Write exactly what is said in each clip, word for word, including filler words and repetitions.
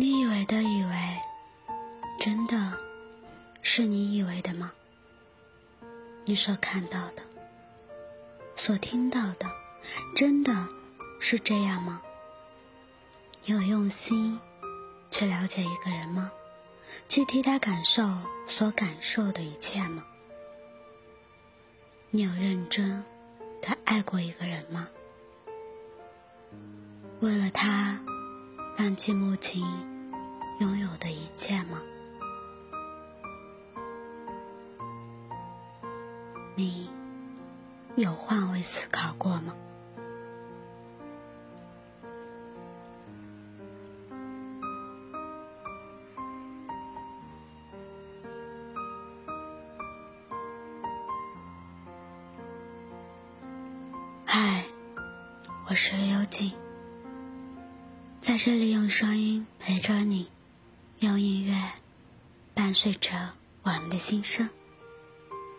你以为的以为，真的是你以为的吗？你所看到的，所听到的，真的是这样吗？你有用心去了解一个人吗？去替他感受所感受的一切吗？你有认真的爱过一个人吗？为了他放弃目前拥有的一切吗？你有换位思考过吗？嗨，我是幽静，在这里用声音陪着你，用音乐伴随着我们的心声。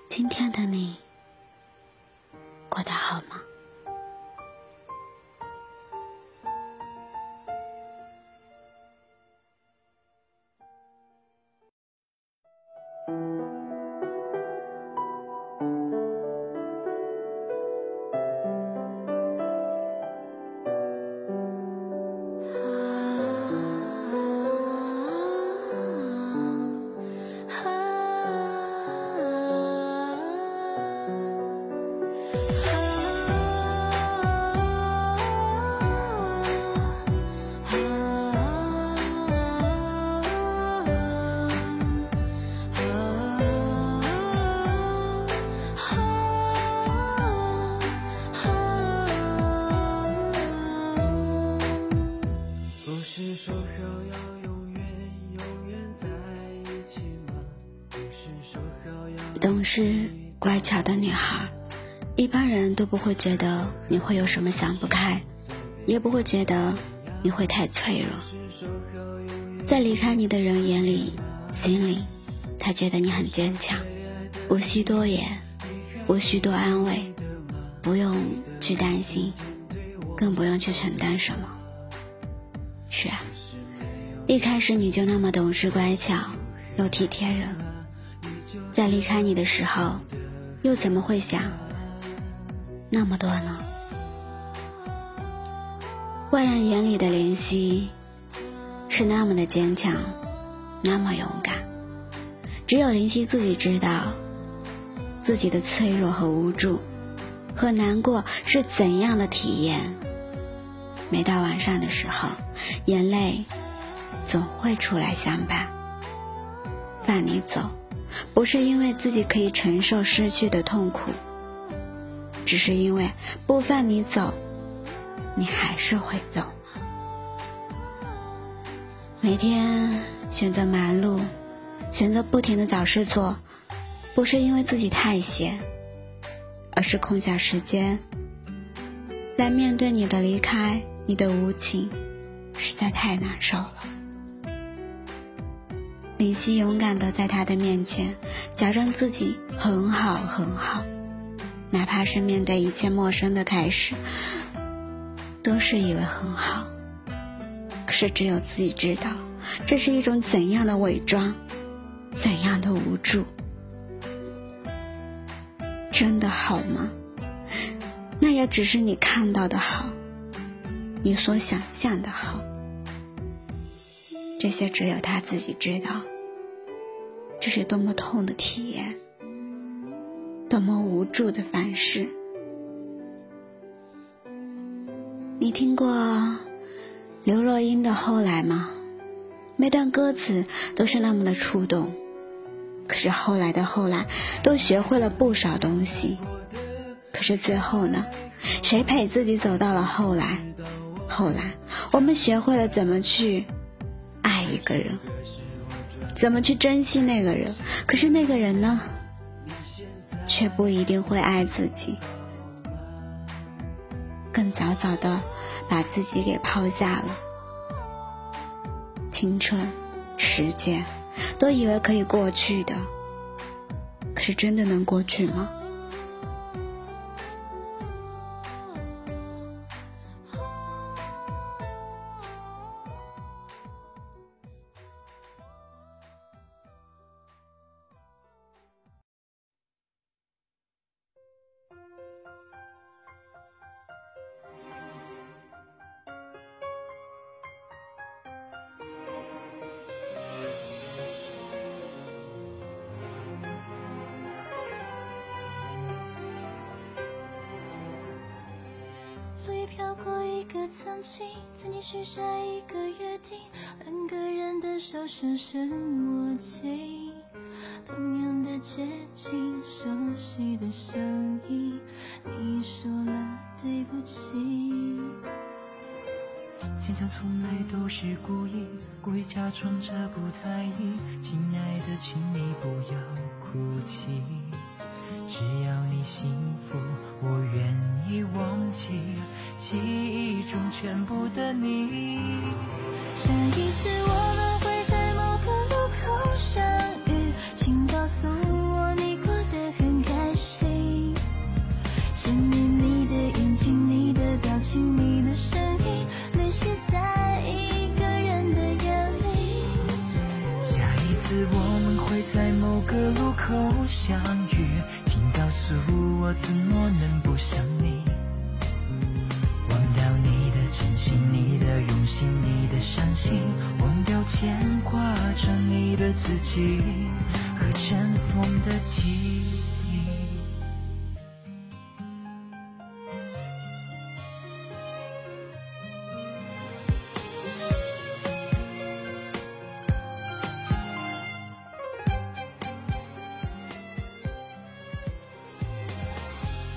今天的你过得好吗？懂事乖巧的女孩，一般人都不会觉得你会有什么想不开，也不会觉得你会太脆弱。在离开你的人眼里心里，他觉得你很坚强，无需多言，无需多安慰，不用去担心，更不用去承担什么。是啊，一开始你就那么懂事乖巧又体贴人，在离开你的时候又怎么会想那么多呢？外人眼里的怜惜是那么的坚强，那么勇敢，只有怜惜自己知道自己的脆弱和无助和难过是怎样的体验。每到晚上的时候，眼泪总会出来相伴，放你走不是因为自己可以承受失去的痛苦，只是因为不放你走，你还是会走。每天选择忙碌，选择不停的找事做，不是因为自己太闲，而是空下时间来面对你的离开，你的无情，实在太难受了。林夕勇敢地在他的面前假装自己很好很好，哪怕是面对一切陌生的开始，都是以为很好。可是只有自己知道，这是一种怎样的伪装，怎样的无助。真的好吗？那也只是你看到的好，你所想象的好，这些只有他自己知道。这是多么痛的体验，多么无助的反噬。你听过刘若英的《后来》吗？每段歌词都是那么的触动，可是后来的后来都学会了不少东西，可是最后呢，谁陪自己走到了后来？后来我们学会了怎么去爱一个人，怎么去珍惜那个人，可是那个人呢，却不一定会爱自己，更早早的把自己给抛下了。青春时间都以为可以过去的，可是真的能过去吗？藏起，曾经许下一个约定，两个人的手深深握紧，同样的街景，熟悉的声音，你说了对不起。坚强从来都是故意，故意假装着不在意，亲爱的请你不要哭泣，只要你幸福我愿意忘记，记忆中全部的你。下一次我们会在某个路口相遇，请告诉我你过得很开心，想念你的眼睛，你的表情，你的声音，泪是在一个人的眼里。下一次我们会在某个路口相遇，请告诉我怎么能不想你，忘掉你的真心，你的用心，你的伤心，忘掉牵挂着你的自己和尘封的记忆。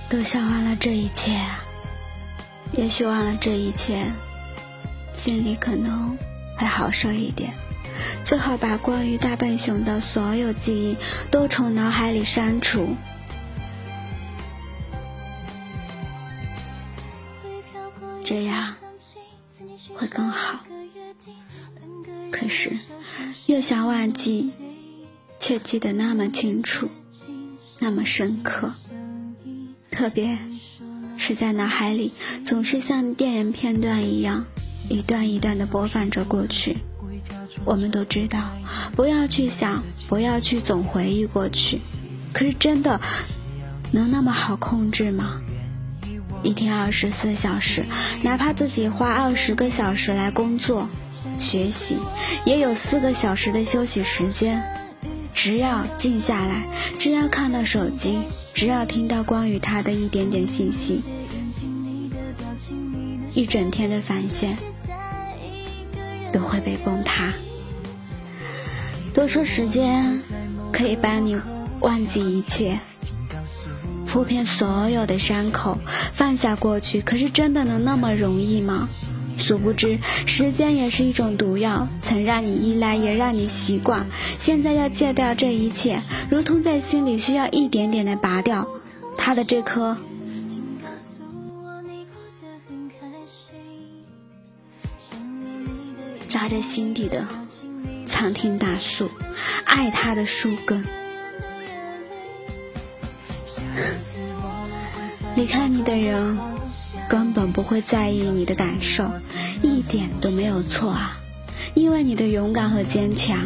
都想忘了这一切啊，也许忘了这一切心里可能会好受一点，最好把关于大笨熊的所有记忆都从脑海里删除。这样会更好，可是越想忘记却记得那么清楚，那么深刻，特别是在脑海里总是像电影片段一样一段一段地播放着过去。我们都知道不要去想，不要去总回忆过去，可是真的能那么好控制吗？一天二十四小时，哪怕自己花二十个小时来工作学习，也有四个小时的休息时间，只要静下来，只要看到手机，只要听到关于他的一点点信息，一整天的防线都会被崩塌。多出时间可以帮你忘记一切，铺遍所有的伤口，放下过去，可是真的能那么容易吗？殊不知时间也是一种毒药，曾让你依赖，也让你习惯，现在要戒掉这一切，如同在心里需要一点点的拔掉它的这颗扎在心底的苍天大树，爱它的树根。离开你的人根本不会在意你的感受，一点都没有错啊，因为你的勇敢和坚强，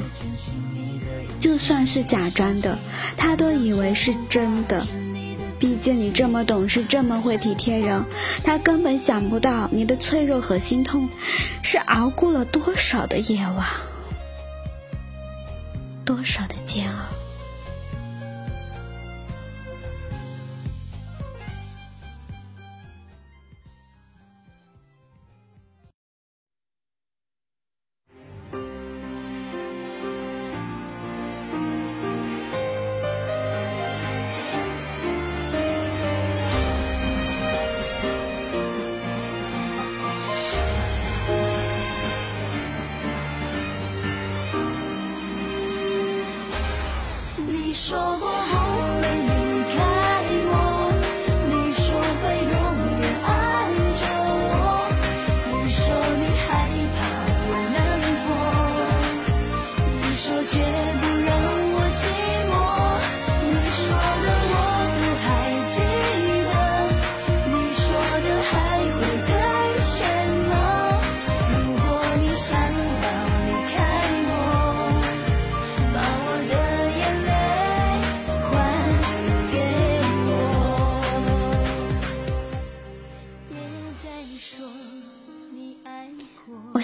就算是假装的他都以为是真的，毕竟你这么懂事，这么会体贴人，他根本想不到你的脆弱和心痛是熬过了多少的夜晚，多少的煎熬。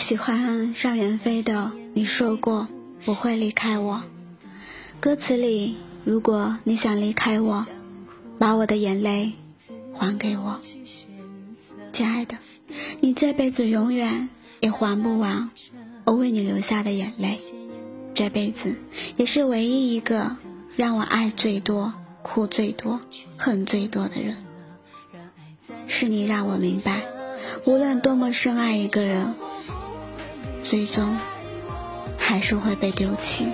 喜欢邵元飞的你说过不会离开我，歌词里如果你想离开我，把我的眼泪还给我。亲爱的，你这辈子永远也还不完我为你流下的眼泪，这辈子也是唯一一个让我爱最多、哭最多、恨最多的人。是你让我明白，无论多么深爱一个人，最终还是会被丢弃。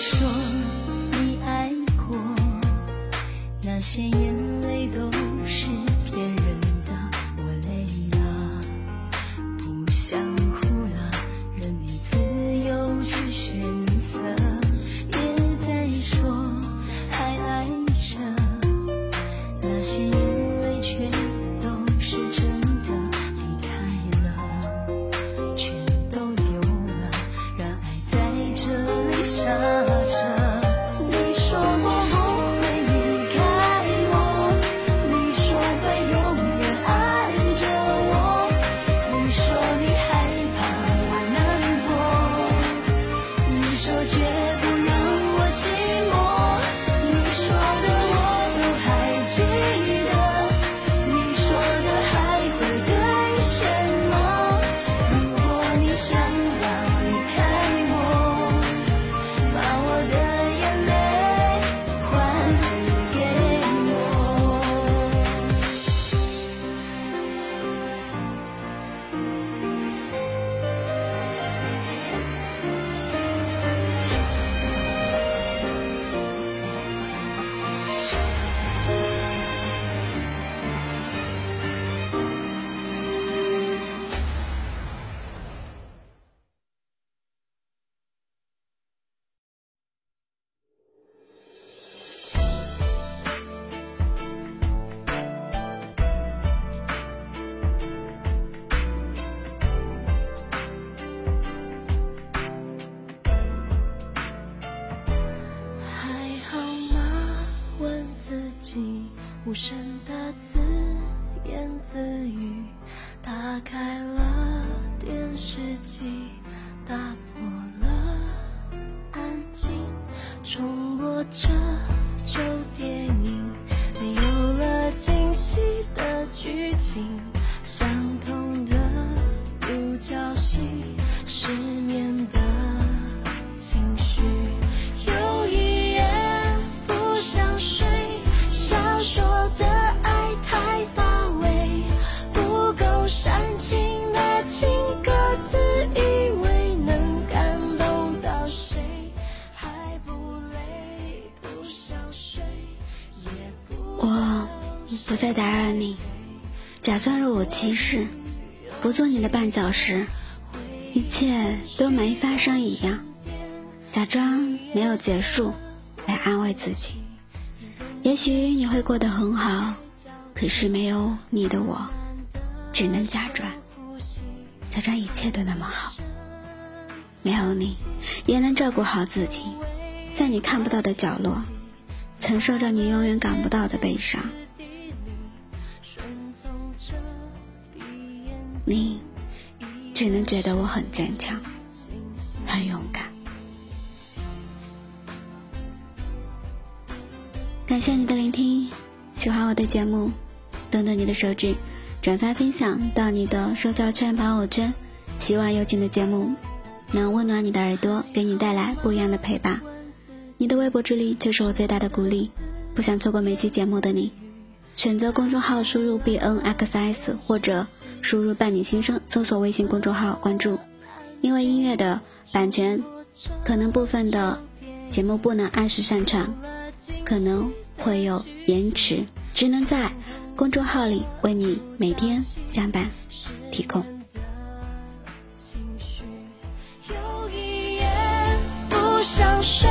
说你爱过，那些眼泪都是骗人的。我累了，不想哭了，任你自由去选择。别再说还爱着，那些眼泪全都是真的。离开了，全都丢了，让爱在这里伤。无声的自言自语，打开了电视机，打破了安静，重播这旧电影，没有了惊喜的剧情，相同的独角戏，失眠的情绪，有一夜不想睡，小说的爱太乏味，不够煽情的情歌，自以为能感动到谁，还不累，不想睡，也不我不再打扰你，假装若无其事，不做你的绊脚石，一切都没发生一样，假装没有结束来安慰自己。也许你会过得很好，可是没有你的我，只能假装，假装一切都那么好。没有你，也能照顾好自己，在你看不到的角落，承受着你永远感不到的悲伤。你只能觉得我很坚强，很勇敢。感谢你的聆听，喜欢我的节目，动动你的手指，转发分享到你的社交圈、朋友圈，希望有情的节目能温暖你的耳朵，给你带来不一样的陪伴。你的微薄之力就是我最大的鼓励。不想错过每期节目的你，选择公众号输入 B N X S 或者输入伴你心声，搜索微信公众号关注。因为音乐的版权，可能部分的节目不能按时上传，可能会有延迟，只能在公众号里为你每天相伴提供。情绪有一夜不想睡。